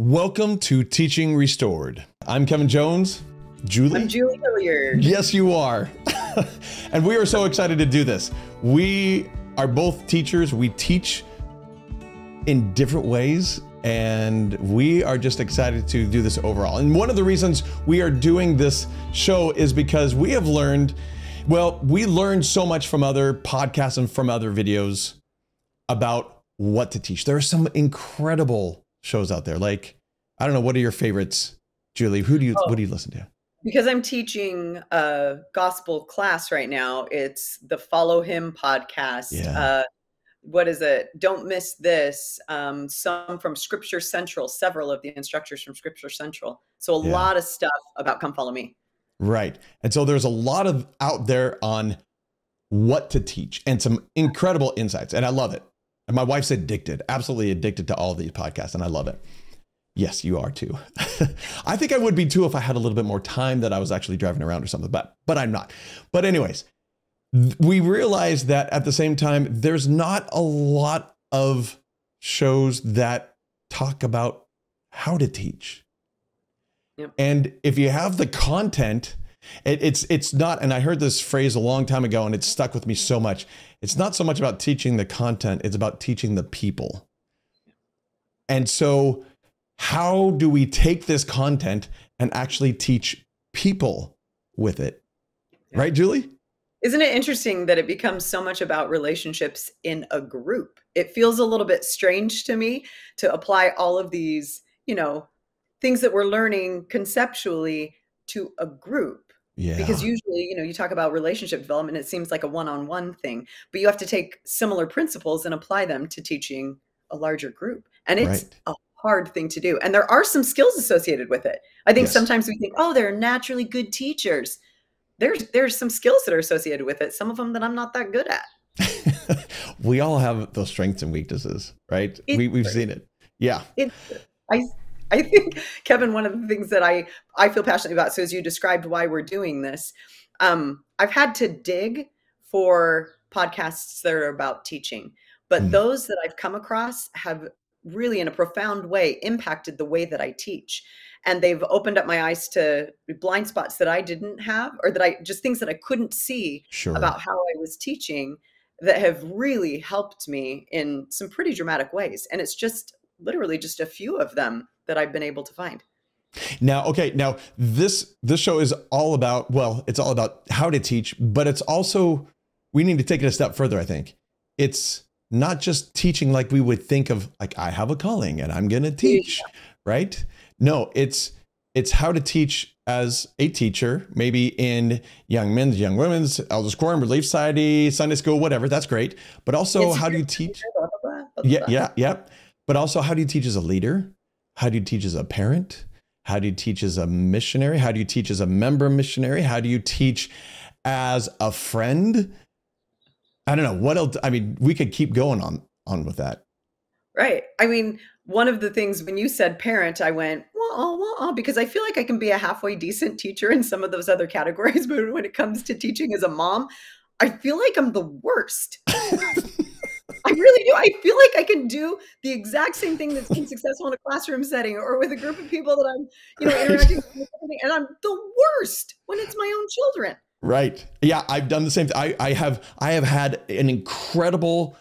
Welcome to Teaching Restored. I'm Kevin Jones. Julie? I'm Julie Hilliard. Yes, you are. And we are so excited to do this. We are both teachers. We teach in different ways, and we are just excited to do this overall. And one of the reasons we are doing this show is because we have learned, well, we learned so much from other podcasts and from other videos about what to teach. There are some incredible shows out there. Like, I don't know, what are your favorites, Julie? What do you listen to? Because I'm teaching a gospel class right now. It's the Follow Him podcast. Yeah. What is it? Don't miss this. Some from Scripture Central, several of the instructors from Scripture Central. So a lot of stuff about Come Follow Me. Right. And so there's a lot of out there on what to teach and some incredible insights. And I love it. And my wife's addicted, absolutely addicted to all these podcasts, and I love it. Yes, you are too. I think I would be too if I had a little bit more time that I was actually driving around or something, but I'm not. But anyways, we realized that at the same time, there's not a lot of shows that talk about how to teach. Yep. And if you have the content, it's not, and I heard this phrase a long time ago and it stuck with me so much. It's not so much about teaching the content, it's about teaching the people. And so how do we take this content and actually teach people with it? Yeah. Right, Julie? Isn't it interesting that it becomes so much about relationships in a group? It feels a little bit strange to me to apply all of these, things that we're learning conceptually to a group. Yeah. Because usually, you talk about relationship development, it seems like a one-on-one thing, but you have to take similar principles and apply them to teaching a larger group. And it's a hard thing to do. And there are some skills associated with it. I think sometimes we think, oh, they're naturally good teachers. There's some skills that are associated with it. Some of them that I'm not that good at. We all have those strengths and weaknesses, right? We've seen it. Yeah. I think, Kevin, one of the things that I feel passionate about, so as you described why we're doing this, I've had to dig for podcasts that are about teaching, but those that I've come across have really in a profound way impacted the way that I teach. And they've opened up my eyes to blind spots that I didn't have, or that things that I couldn't see about how I was teaching that have really helped me in some pretty dramatic ways. And it's just literally just a few of them that I've been able to find. Now, this show is all about, it's all about how to teach, but it's also, we need to take it a step further, I think. It's not just teaching like we would think of, like, I have a calling and I'm going to teach, right? No, it's how to teach as a teacher, maybe in young men's, young women's, Elders Quorum, Relief Society, Sunday school, whatever, that's great. But also, how do you teach? But also, how do you teach as a leader? How do you teach as a parent? How do you teach as a missionary? How do you teach as a member missionary? How do you teach as a friend? I don't know what else. I mean, we could keep going on with that. Right. I mean, one of the things when you said parent, I went, because I feel like I can be a halfway decent teacher in some of those other categories. But when it comes to teaching as a mom, I feel like I'm the worst. I really do. I feel like I can do the exact same thing that's been successful in a classroom setting or with a group of people that I'm, interacting with, and I'm the worst when it's my own children. Right. Yeah, I've done the same thing. I have had an incredible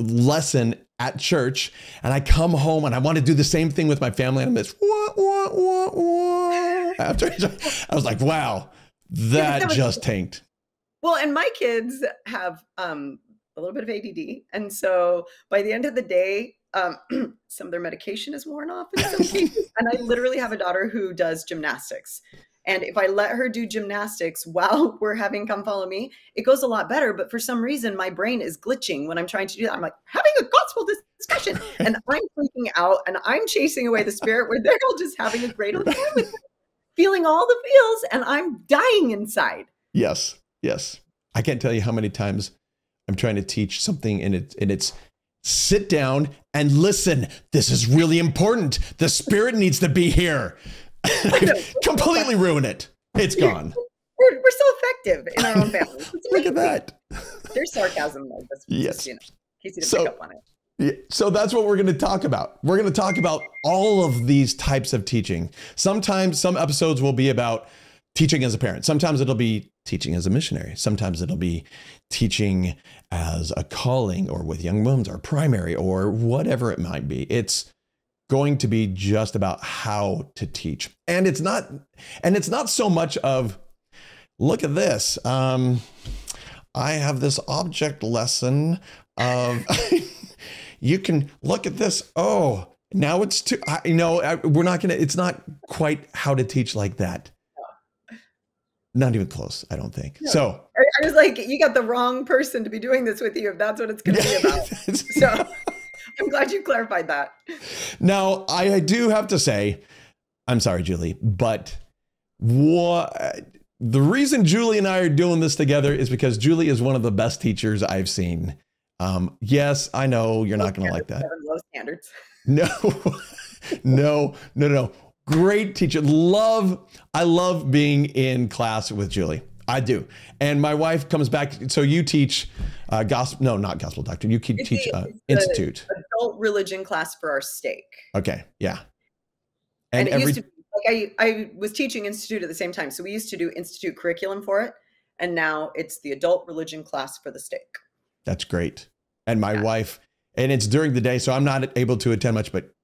lesson at church, and I come home and I want to do the same thing with my family, and I'm this what. After I was like, wow, that just tanked. Well, and my kids have a little bit of ADD. And so by the end of the day, some of their medication is worn off in some cases. And I literally have a daughter who does gymnastics. And if I let her do gymnastics while we're having Come Follow Me, it goes a lot better. But for some reason, my brain is glitching when I'm trying to do that. I'm like, having a gospel discussion. And I'm freaking out and I'm chasing away the spirit where they're all just having a great old time with me, feeling all the feels. And I'm dying inside. Yes. I can't tell you how many times I'm trying to teach something and it's sit down and listen. This is really important. The spirit needs to be here. Completely ruin it. It's gone. We're so effective in our own families. Look at that. There's sarcasm. Like this, yes. Easy to pick up on it. So that's what we're going to talk about. We're going to talk about all of these types of teaching. Sometimes some episodes will be about teaching as a parent. Sometimes it'll be teaching as a missionary. Sometimes it'll be teaching as a calling or with young moms or primary or whatever it might be. It's going to be just about how to teach. And it's not so much of, look at this. I have this object lesson of... You can look at this. Oh, now it's too, we're not going to, it's not quite how to teach like that. No. Not even close, I don't think. No. So I was like, you got the wrong person to be doing this with you if that's what it's going to be about. So I'm glad you clarified that. Now, I do have to say, I'm sorry, Julie, but the reason Julie and I are doing this together is because Julie is one of the best teachers I've seen. Yes, I know you're not going to like that. Low standards. No. Great teacher. I love being in class with Julie. I do. And my wife comes back. So you teach not gospel doctrine. You teach institute. Adult religion class for our stake. Okay. Yeah. And it used to be, like I was teaching institute at the same time. So we used to do institute curriculum for it. And now it's the adult religion class for the stake. That's great. And my wife, and it's during the day, so I'm not able to attend much, but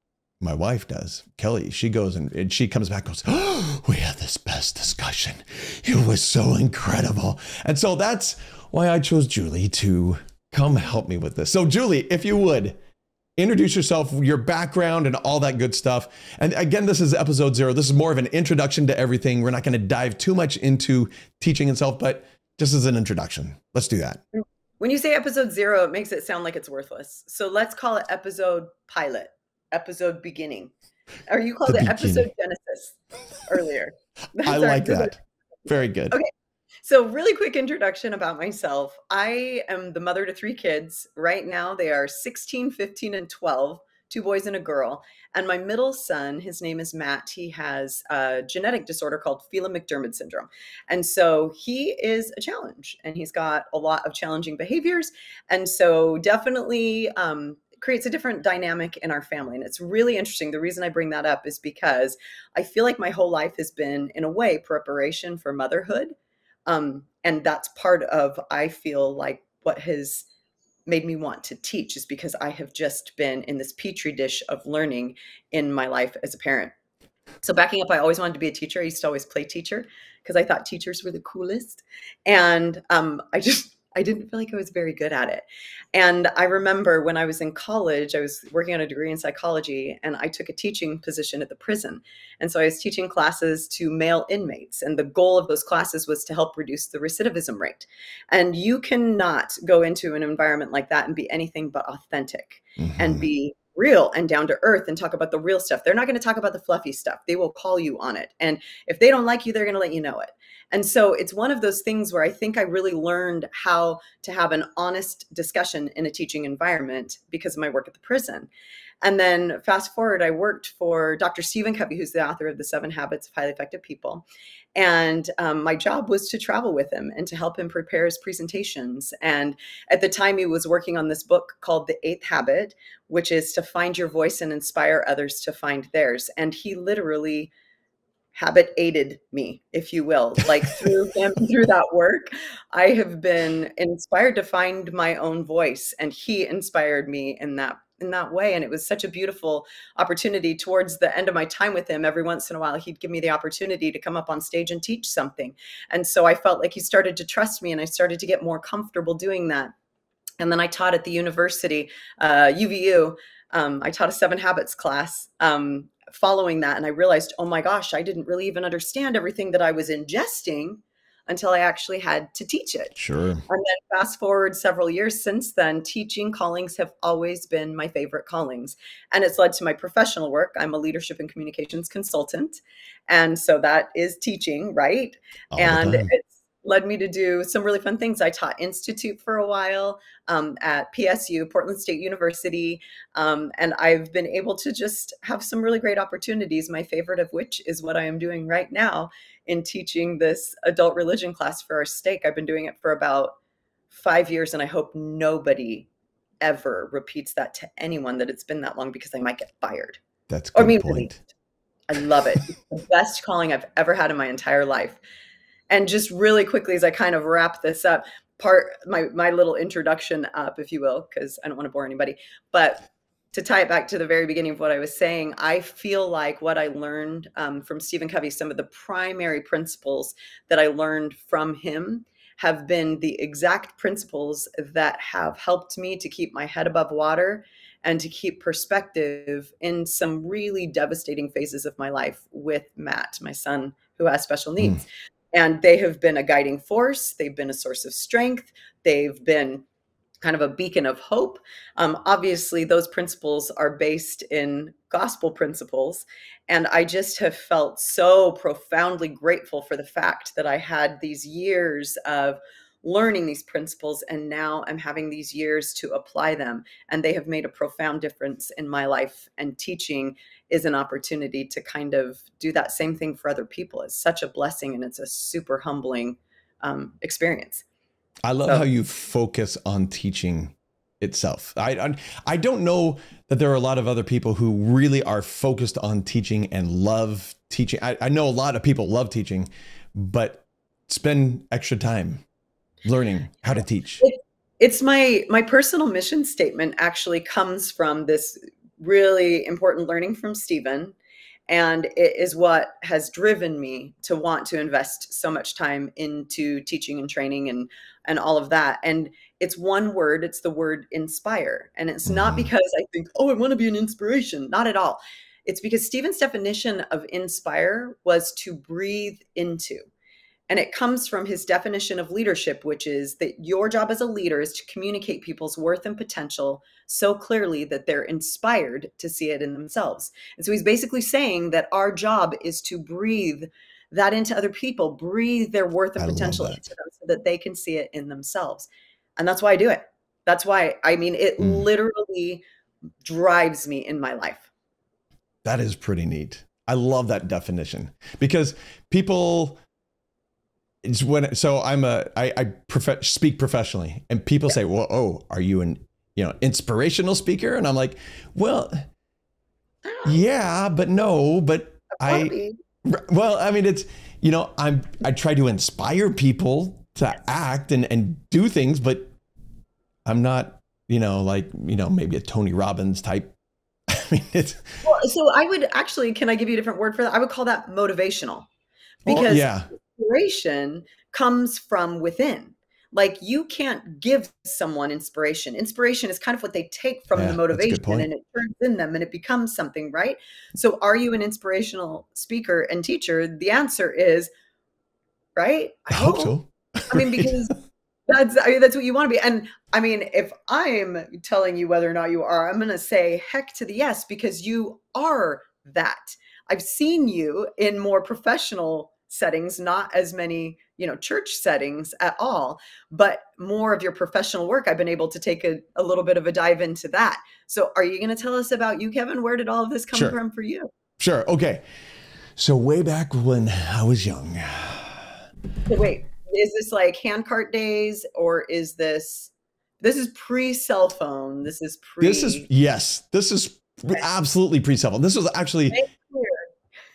my wife does. Kelly, she goes and she comes back and goes, oh, we had this best discussion. It was so incredible. And so that's why I chose Julie to come help me with this. So Julie, if you would, introduce yourself, your background, and all that good stuff. And again, this is episode 0. This is more of an introduction to everything. We're not going to dive too much into teaching itself, but just as an introduction. Let's do that. When you say episode 0, it makes it sound like it's worthless. So let's call it episode pilot, episode beginning. Or you called it episode Genesis earlier. I like that. Very good. Okay. So really quick introduction about myself. I am the mother to 3 kids. Right now they are 16, 15, and 12, 2 boys and a girl. And my middle son, his name is Matt. He has a genetic disorder called Phelan-McDermid syndrome. And so he is a challenge and he's got a lot of challenging behaviors. And so definitely creates a different dynamic in our family. And it's really interesting. The reason I bring that up is because I feel like my whole life has been, in a way, preparation for motherhood. And that's part of, I feel like, what has made me want to teach is because I have just been in this petri dish of learning in my life as a parent. So backing up, I always wanted to be a teacher. I used to always play teacher because I thought teachers were the coolest. And I didn't feel like I was very good at it. And I remember when I was in college, I was working on a degree in psychology and I took a teaching position at the prison. And so I was teaching classes to male inmates. And the goal of those classes was to help reduce the recidivism rate. And you cannot go into an environment like that and be anything but authentic and be real and down to earth and talk about the real stuff. They're not going to talk about the fluffy stuff. They will call you on it. And if they don't like you, they're going to let you know it. And so it's one of those things where I think I really learned how to have an honest discussion in a teaching environment because of my work at the prison. And then fast forward, I worked for Dr. Stephen Covey, who's the author of The Seven Habits of Highly Effective People. And my job was to travel with him and to help him prepare his presentations. And at the time he was working on this book called The Eighth Habit, which is to find your voice and inspire others to find theirs. And he literally habit aided me, if you will, like through him, through that work, I have been inspired to find my own voice. And he inspired me in that way. And it was such a beautiful opportunity. Towards the end of my time with him, every once in a while, he'd give me the opportunity to come up on stage and teach something. And so I felt like he started to trust me and I started to get more comfortable doing that. And then I taught at the university, UVU. I taught a 7 Habits class following that. And I realized, oh my gosh, I didn't really even understand everything that I was ingesting until I actually had to teach it. Sure. And then fast forward several years since then, teaching callings have always been my favorite callings. And it's led to my professional work. I'm a leadership and communications consultant. And so that is teaching, right? It's led me to do some really fun things. I taught institute for a while at PSU, Portland State University. And I've been able to just have some really great opportunities, my favorite of which is what I am doing right now in teaching this adult religion class for our stake. I've been doing it for about 5 years and I hope nobody ever repeats that to anyone that it's been that long, because they might get fired. That's good point. I love it. It's the best calling I've ever had in my entire life. And just really quickly, as I kind of wrap this up, my little introduction up, if you will, because I don't want to bore anybody, but to tie it back to the very beginning of what I was saying, I feel like what I learned from Stephen Covey, some of the primary principles that I learned from him have been the exact principles that have helped me to keep my head above water and to keep perspective in some really devastating phases of my life with Matt, my son, who has special needs. And they have been a guiding force. They've been a source of strength. They've been kind of a beacon of hope. Obviously, those principles are based in gospel principles. And I just have felt so profoundly grateful for the fact that I had these years of learning these principles, and now I'm having these years to apply them. And they have made a profound difference in my life. And teaching is an opportunity to kind of do that same thing for other people. It's such a blessing, and it's a super humbling experience. I love how you focus on teaching itself. I don't know that there are a lot of other people who really are focused on teaching and love teaching. I know a lot of people love teaching, but spend extra time learning how to teach. It's my personal mission statement. Actually comes from this really important learning from Stephen. And it is what has driven me to want to invest so much time into teaching and training and all of that. And it's one word, it's the word inspire. And it's not because I think, I want to be an inspiration. Not at all. It's because Stephen's definition of inspire was to breathe into. And it comes from his definition of leadership, which is that your job as a leader is to communicate people's worth and potential so clearly that they're inspired to see it in themselves. And so he's basically saying that our job is to breathe that into other people, breathe their worth and potential into them so that they can see it in themselves. And that's why I do it. That's why, it literally drives me in my life. That is pretty neat. I love that definition, because people... I speak professionally, and people say, well, are you an, inspirational speaker? And I'm like, well, yeah, but no, but I try to inspire people to act and do things, but I'm not, maybe a Tony Robbins type. So I would actually, can I give you a different word for that? I would call that motivational, because inspiration comes from within. Like, you can't give someone inspiration. Inspiration is kind of what they take from the motivation, and it turns in them and it becomes something, right? So are you an inspirational speaker and teacher? The answer is, right? I hope so. Because that's what you want to be. And if I'm telling you whether or not you are, I'm going to say heck to the yes, because you are that. I've seen you in more professional settings, not as many, church settings at all, but more of your professional work. I've been able to take a little bit of a dive into that. So are you going to tell us about you, Kevin? Where did all of this come from for you? Sure. Okay. So way back when I was young. So wait, is this like handcart days, or is this is pre-cell phone? This is absolutely pre-cell phone. This was actually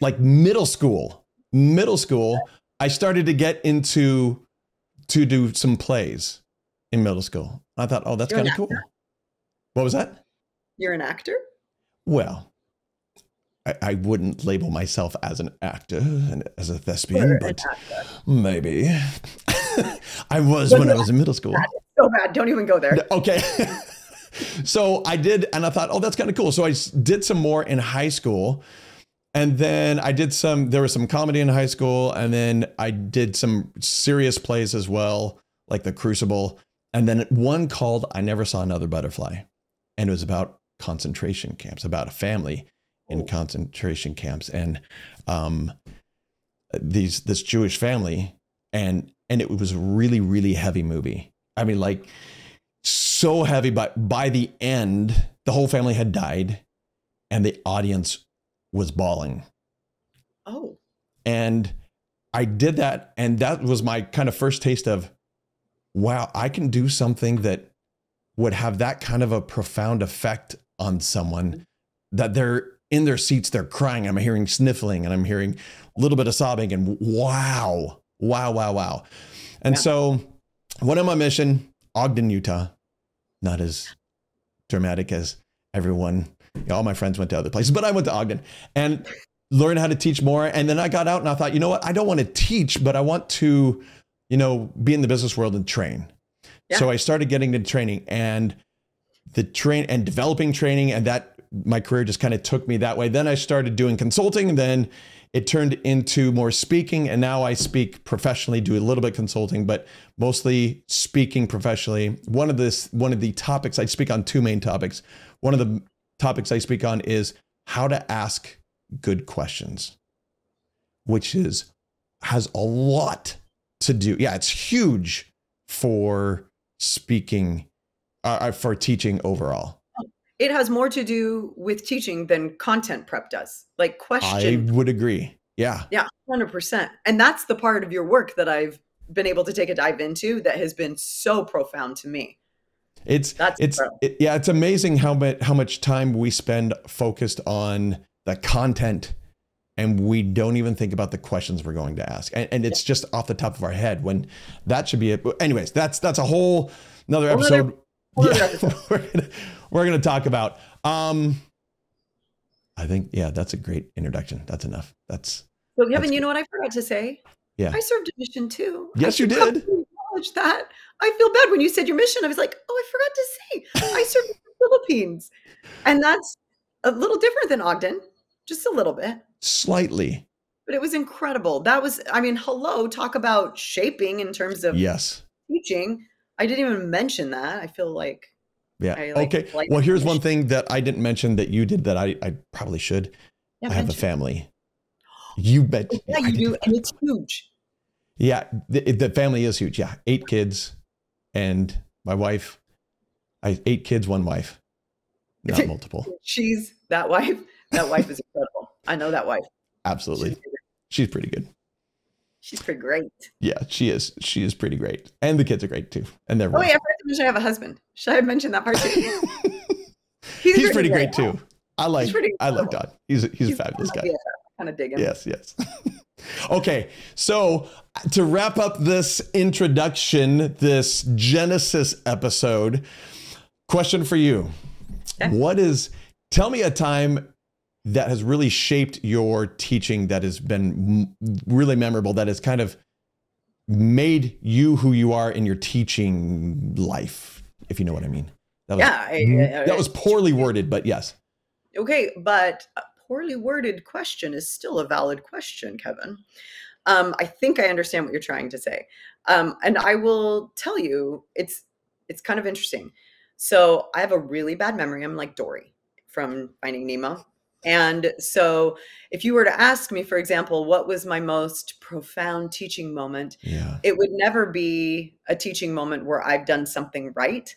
like middle school. I started to get to do some plays in middle school. I thought, that's kind of cool. What was that? You're an actor? Well, I wouldn't label myself as an actor and as a thespian, but maybe I was when I was in middle school. So bad. Don't even go there. Okay. So I did. And I thought, that's kind of cool. So I did some more in high school. And then there was some comedy in high school, and then I did some serious plays as well, like The Crucible. And then one called I Never Saw Another Butterfly. And it was about concentration camps, about a family in concentration camps, and this Jewish family. And it was a really, really heavy movie. So heavy, but by the end, the whole family had died, and the audience was bawling. And I did that. And that was my kind of first taste of, wow, I can do something that would have that kind of a profound effect on someone, that they're in their seats, they're crying, I'm hearing sniffling and I'm hearing a little bit of sobbing and wow. And so what am I mission? Ogden, Utah, not as dramatic as everyone. You know, all my friends went to other places, but I went to Ogden and learned how to teach more. And then I got out and I thought, you know what? I don't want to teach, but I want to, you know, be in the business world and train. Yeah. So I started getting into training and developing training, and that my career just kind of took me that way. Then I started doing consulting, and then it turned into more speaking. And now I speak professionally, do a little bit of consulting, but mostly speaking professionally. One of the topics I speak on, two main topics. One of the topics I speak on is how to ask good questions, which has a lot to do. Yeah, it's huge for speaking, for teaching overall. It has more to do with teaching than content prep does. Like question. I would agree. Yeah. Yeah, 100%. And that's the part of your work that I've been able to take a dive into that has been so profound to me. It's amazing how much time we spend focused on the content, and we don't even think about the questions we're going to ask. And it's just off the top of our head when that should be it. Anyways, that's a whole another episode. We're going to talk about, I think, yeah, that's a great introduction. That's enough. Kevin, you know what I forgot to say? Yeah. I served a mission too. Yes, you did. Acknowledge that. I feel bad when you said your mission. I was like, oh, I forgot to say I served in the Philippines. And that's a little different than Ogden, just a little bit. Slightly. But it was incredible. That was, I mean, hello, talk about shaping in terms of teaching. I didn't even mention that. I feel like. Yeah. Okay. Well, here's one thing that I didn't mention that you did that I probably should. Yeah, I have a family. You bet. Yeah, you do. And it's huge. Yeah. The family is huge. Yeah. 8 kids and my wife. 8 kids, one wife. Not multiple. She's that wife. That wife is incredible. I know that wife. Absolutely. She's pretty good. She's pretty great. Yeah, she is. She is pretty great. And the kids are great too. And they're I forgot to mention I have a husband. Should I have mentioned that part too? He's pretty great too. I like Don. He's a fabulous guy. Yeah, kind of dig him. Yes. Okay. So to wrap up this introduction, this Genesis episode, question for you. Okay. Tell me a time that has really shaped your teaching, that has been really memorable, that has kind of made you who you are in your teaching life, if you know what I mean. That was poorly worded, but yes. Okay, but a poorly worded question is still a valid question, Kevin. I think I understand what you're trying to say. And I will tell you, it's kind of interesting. So I have a really bad memory. I'm like Dory from Finding Nemo. And so if you were to ask me, for example, what was my most profound teaching moment, it would never be a teaching moment where I've done something right.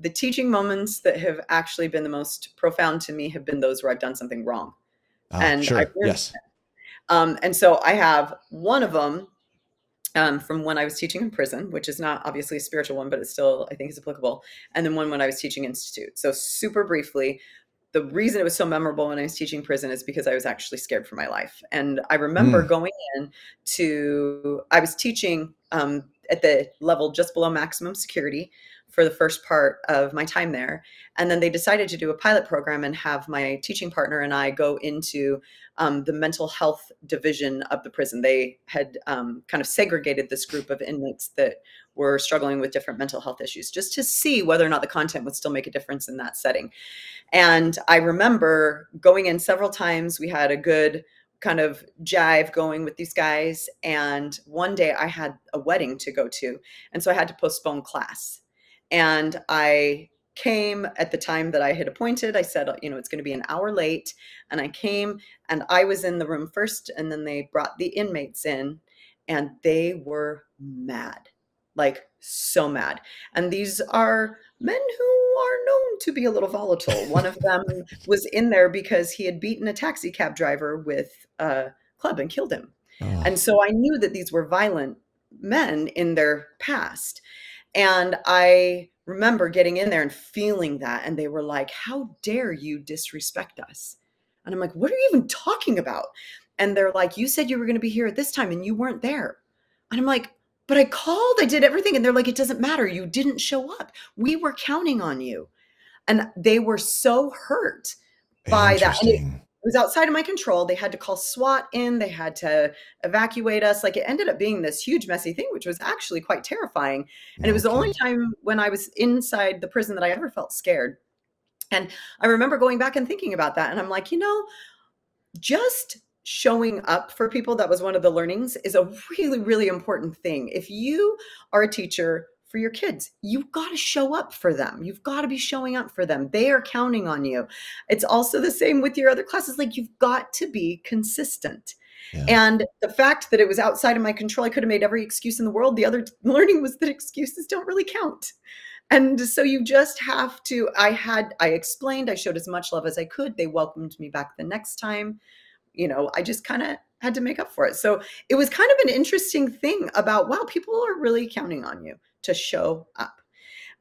The teaching moments that have actually been the most profound to me have been those where I've done something wrong. And so I have one of them from when I was teaching in prison, which is not obviously a spiritual one, but it's still, I think, is applicable. And then one when I was teaching institute. So super briefly, the reason it was so memorable when I was teaching prison is because I was actually scared for my life. And I remember going in to, I was teaching at the level just below maximum security for the first part of my time there. And then they decided to do a pilot program and have my teaching partner and I go into the mental health division of the prison. They had kind of segregated this group of inmates that were struggling with different mental health issues just to see whether or not the content would still make a difference in that setting. And I remember going in several times. We had a good kind of jive going with these guys. And one day I had a wedding to go to. And so I had to postpone class. And I came at the time that I had appointed. I said, you know, it's going to be an hour late. And I came and I was in the room first, and then they brought the inmates in, and they were mad, like so mad. And these are men who are known to be a little volatile. One of them was in there because he had beaten a taxi cab driver with a club and killed him. Oh. And so I knew that these were violent men in their past. And I remember getting in there and feeling that. And they were like, how dare you disrespect us? And I'm like, what are you even talking about? And they're like, you said you were going to be here at this time and you weren't there. And I'm like, but I called, I did everything. And they're like, it doesn't matter. You didn't show up. We were counting on you. And they were so hurt by that. And it was outside of my control. They had to call SWAT in. They had to evacuate us. Like, it ended up being this huge messy thing, which was actually quite terrifying. And it was the only time when I was inside the prison that I ever felt scared. And I remember going back and thinking about that. And I'm like, you know, just showing up for people, that was one of the learnings, is a really, really important thing. If you are a teacher for your kids, you've got to show up for them. You've got to be showing up for them. They are counting on you. It's also the same with your other classes. Like, you've got to be consistent. Yeah. And the fact that it was outside of my control, I could have made every excuse in the world. The other learning was that excuses don't really count. And so you just have to, I explained, I showed as much love as I could. They welcomed me back the next time. You know, I just kind of had to make up for it. So it was kind of an interesting thing about, wow, people are really counting on you to show up.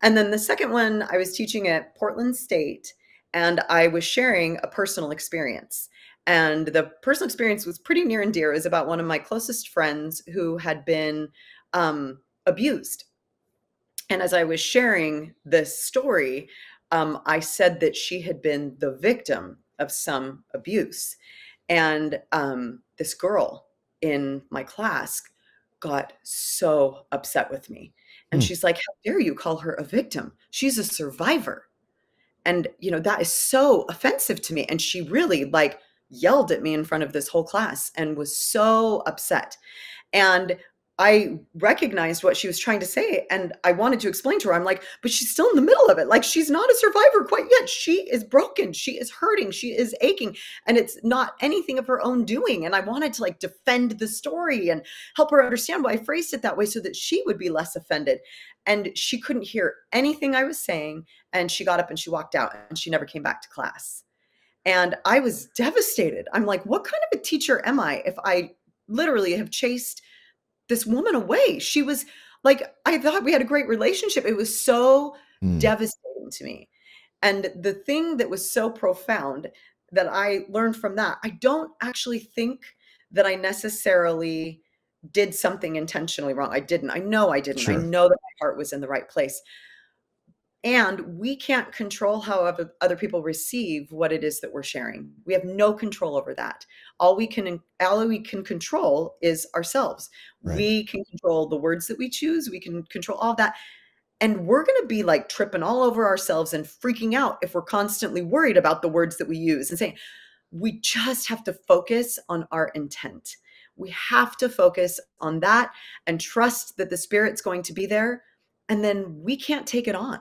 And then the second one, I was teaching at Portland State, and I was sharing a personal experience. And the personal experience was pretty near and dear. It was about one of my closest friends who had been abused. And as I was sharing this story, I said that she had been the victim of some abuse. And this girl in my class got so upset with me. And she's like, how dare you call her a victim? She's a survivor. And, you know, that is so offensive to me. And she really like yelled at me in front of this whole class and was so upset. And I recognized what she was trying to say. And I wanted to explain to her, I'm like, but she's still in the middle of it. Like, she's not a survivor quite yet. She is broken. She is hurting. She is aching. And it's not anything of her own doing. And I wanted to like defend the story and help her understand why I phrased it that way so that she would be less offended. And she couldn't hear anything I was saying. And she got up and she walked out, and she never came back to class. And I was devastated. I'm like, what kind of a teacher am I if I literally have chased this woman away? She was like, I thought we had a great relationship. It was so devastating to me. And the thing that was so profound that I learned from that, I don't actually think that I necessarily did something intentionally wrong. I know I didn't. Sure. I know that my heart was in the right place. And we can't control how other people receive what it is that we're sharing. We have no control over that. All we can control is ourselves. Right. We can control the words that we choose. We can control all that. And we're going to be like tripping all over ourselves and freaking out if we're constantly worried about the words that we use and saying. We just have to focus on our intent. We have to focus on that and trust that the Spirit's going to be there. And then we can't take it on.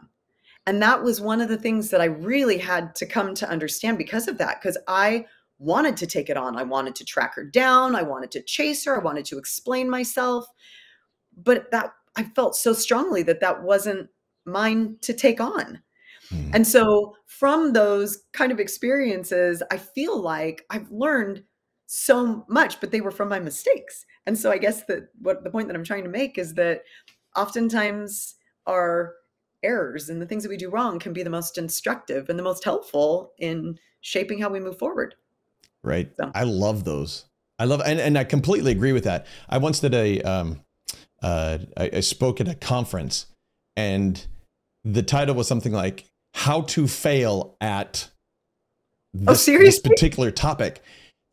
And that was one of the things that I really had to come to understand because of that, because I wanted to take it on. I wanted to track her down. I wanted to chase her. I wanted to explain myself. But that I felt so strongly that wasn't mine to take on. And so from those kind of experiences, I feel like I've learned so much, but they were from my mistakes. And so I guess that what the point that I'm trying to make is that oftentimes our errors and the things that we do wrong can be the most instructive and the most helpful in shaping how we move forward. Right. So. I love those. And I completely agree with that. I once did I spoke at a conference, and the title was something like how to fail at this particular topic.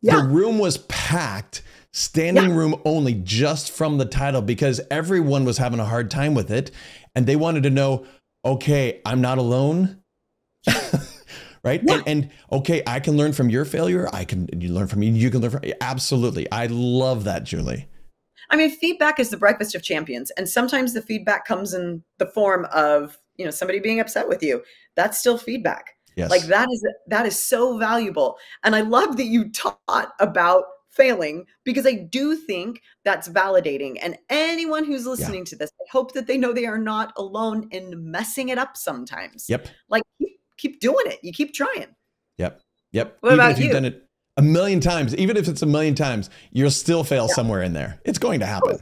Yeah. The room was packed, standing room only, just from the title, because everyone was having a hard time with it. And they wanted to know, okay, I'm not alone, right? Yeah. And okay, I can learn from your failure. You learn from me. You can learn from me. Absolutely. I love that, Julie. I mean, feedback is the breakfast of champions. And sometimes the feedback comes in the form of, you know, somebody being upset with you. That's still feedback. Yes. Like that is so valuable. And I love that you taught about failing, because I do think that's validating. And anyone who's listening to this, I hope that they know they are not alone in messing it up sometimes. Yep. Like keep doing it. You keep trying. Yep. Yep. What even about if you've done it a million times, even if it's a million times, you'll still fail somewhere in there. It's going to happen.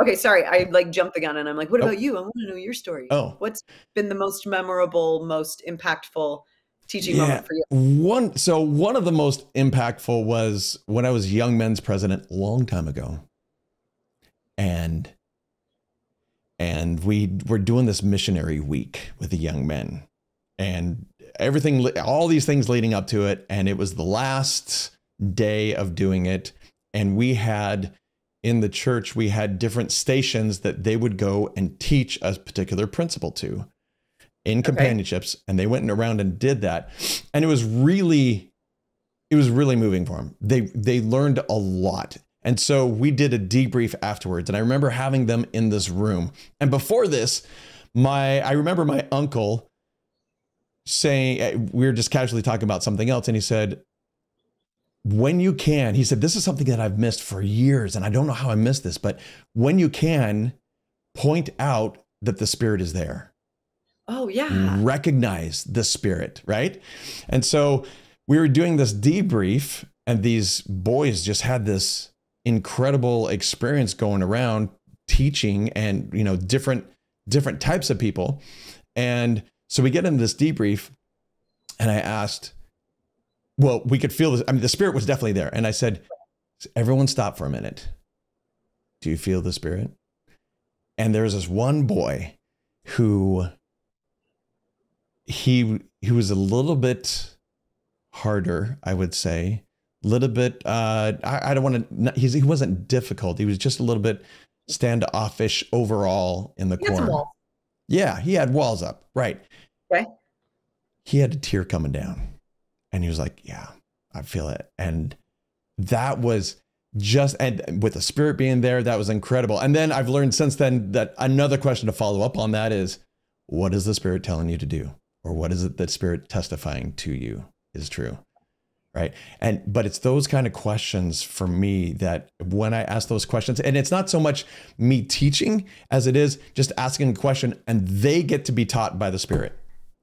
Okay, sorry, I like jumped the gun and I'm like, what about you? I want to know your story. Oh. What's been the most memorable, most impactful teaching moment for you? One of the most impactful was when I was Young Men's president a long time ago. And we were doing this missionary week with the young men and everything, all these things leading up to it. And it was the last day of doing it. And we had in the church, we had different stations that they would go and teach a particular principle to in companionships. Okay. And they went around and did that. And it was really moving for them. They learned a lot. And so we did a debrief afterwards. And I remember having them in this room. And before this, I remember my uncle saying, we were just casually talking about something else. And he said, when you can, he said, this is something that I've missed for years. And I don't know how I missed this, but when you can, point out that the Spirit is there. Oh, yeah. Recognize the Spirit, right? And so we were doing this debrief and these boys just had this incredible experience going around teaching and, you know, different types of people. And so we get into this debrief and I asked, well, we could feel this. I mean, the Spirit was definitely there. And I said, everyone stop for a minute. Do you feel the Spirit? And there was this one boy who he was a little bit harder, I would say. Little bit, I don't want to, he wasn't difficult. He was just a little bit standoffish overall in the corner. Yeah, he had walls up, right. Okay. He had a tear coming down and he was like, yeah, I feel it. And that was just, and with the Spirit being there, that was incredible. And then I've learned since then that another question to follow up on that is, what is the Spirit telling you to do? Or what is it that Spirit testifying to you is true? Right. But it's those kind of questions for me that when I ask those questions, and it's not so much me teaching as it is just asking a question and they get to be taught by the Spirit.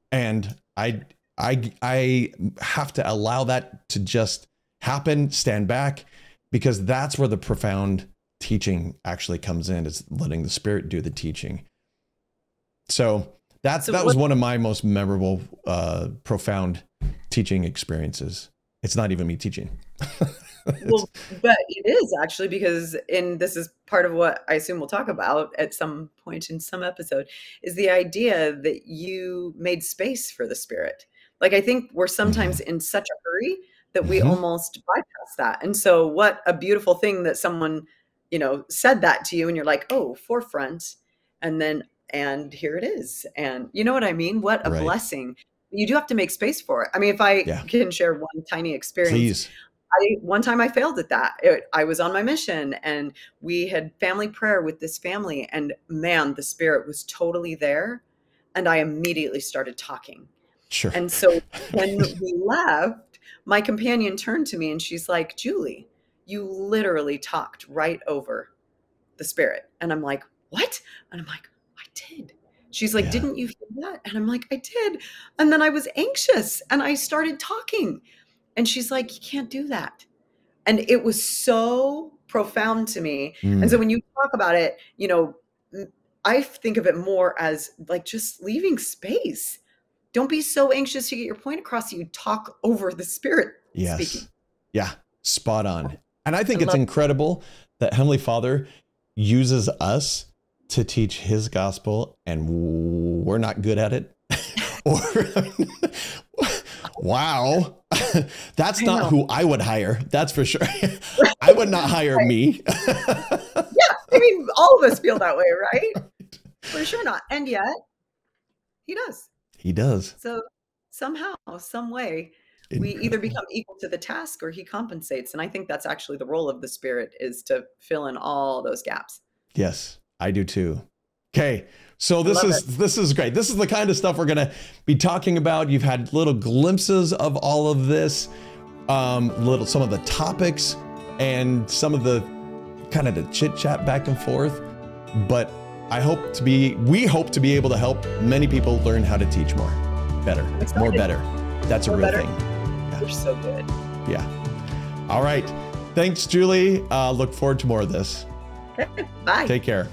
And I have to allow that to just happen, stand back, because that's where the profound teaching actually comes in, is letting the Spirit do the teaching. So that was one of my most memorable, profound teaching experiences. It's not even me teaching. Well, but it is actually, because, and this is part of what I assume we'll talk about at some point in some episode, is the idea that you made space for the Spirit. Like, I think we're sometimes in such a hurry that we almost bypass that. And so what a beautiful thing that someone, you know, said that to you and you're like, oh, forefront. And then, and here it is. And you know what I mean? What a blessing. You do have to make space for it. I mean, if I can share one tiny experience, please. One time I failed at that. I was on my mission and we had family prayer with this family, and man, the Spirit was totally there. And I immediately started talking. Sure. And so when we left, my companion turned to me and she's like, Julie, you literally talked right over the Spirit. And I'm like, what? And I'm like, I did. She's like, didn't you feel that? And I'm like, I did. And then I was anxious and I started talking. And she's like, you can't do that. And it was so profound to me. And so when you talk about it, you know, I think of it more as like just leaving space. Don't be so anxious to get your point across that you talk over the Spirit speaking. Yeah, spot on. And I think it's incredible that Heavenly Father uses us to teach his gospel, and we're not good at it. Or, wow, that's not who I would hire. That's for sure. I would not hire me. Yeah, I mean, all of us feel that way, right? For sure not. And yet, he does. He does. So somehow, some way, we either become equal to the task or he compensates. And I think that's actually the role of the Spirit, is to fill in all those gaps. Yes. I do too. Okay. So this is great. This is the kind of stuff we're going to be talking about. You've had little glimpses of all of this, some of the topics and some of the kind of the chit chat back and forth, but we hope to be able to help many people learn how to teach more, better, more better. That's a real thing. Yeah. You're so good. Yeah. All right. Thanks, Julie. Look forward to more of this. Bye. Take care.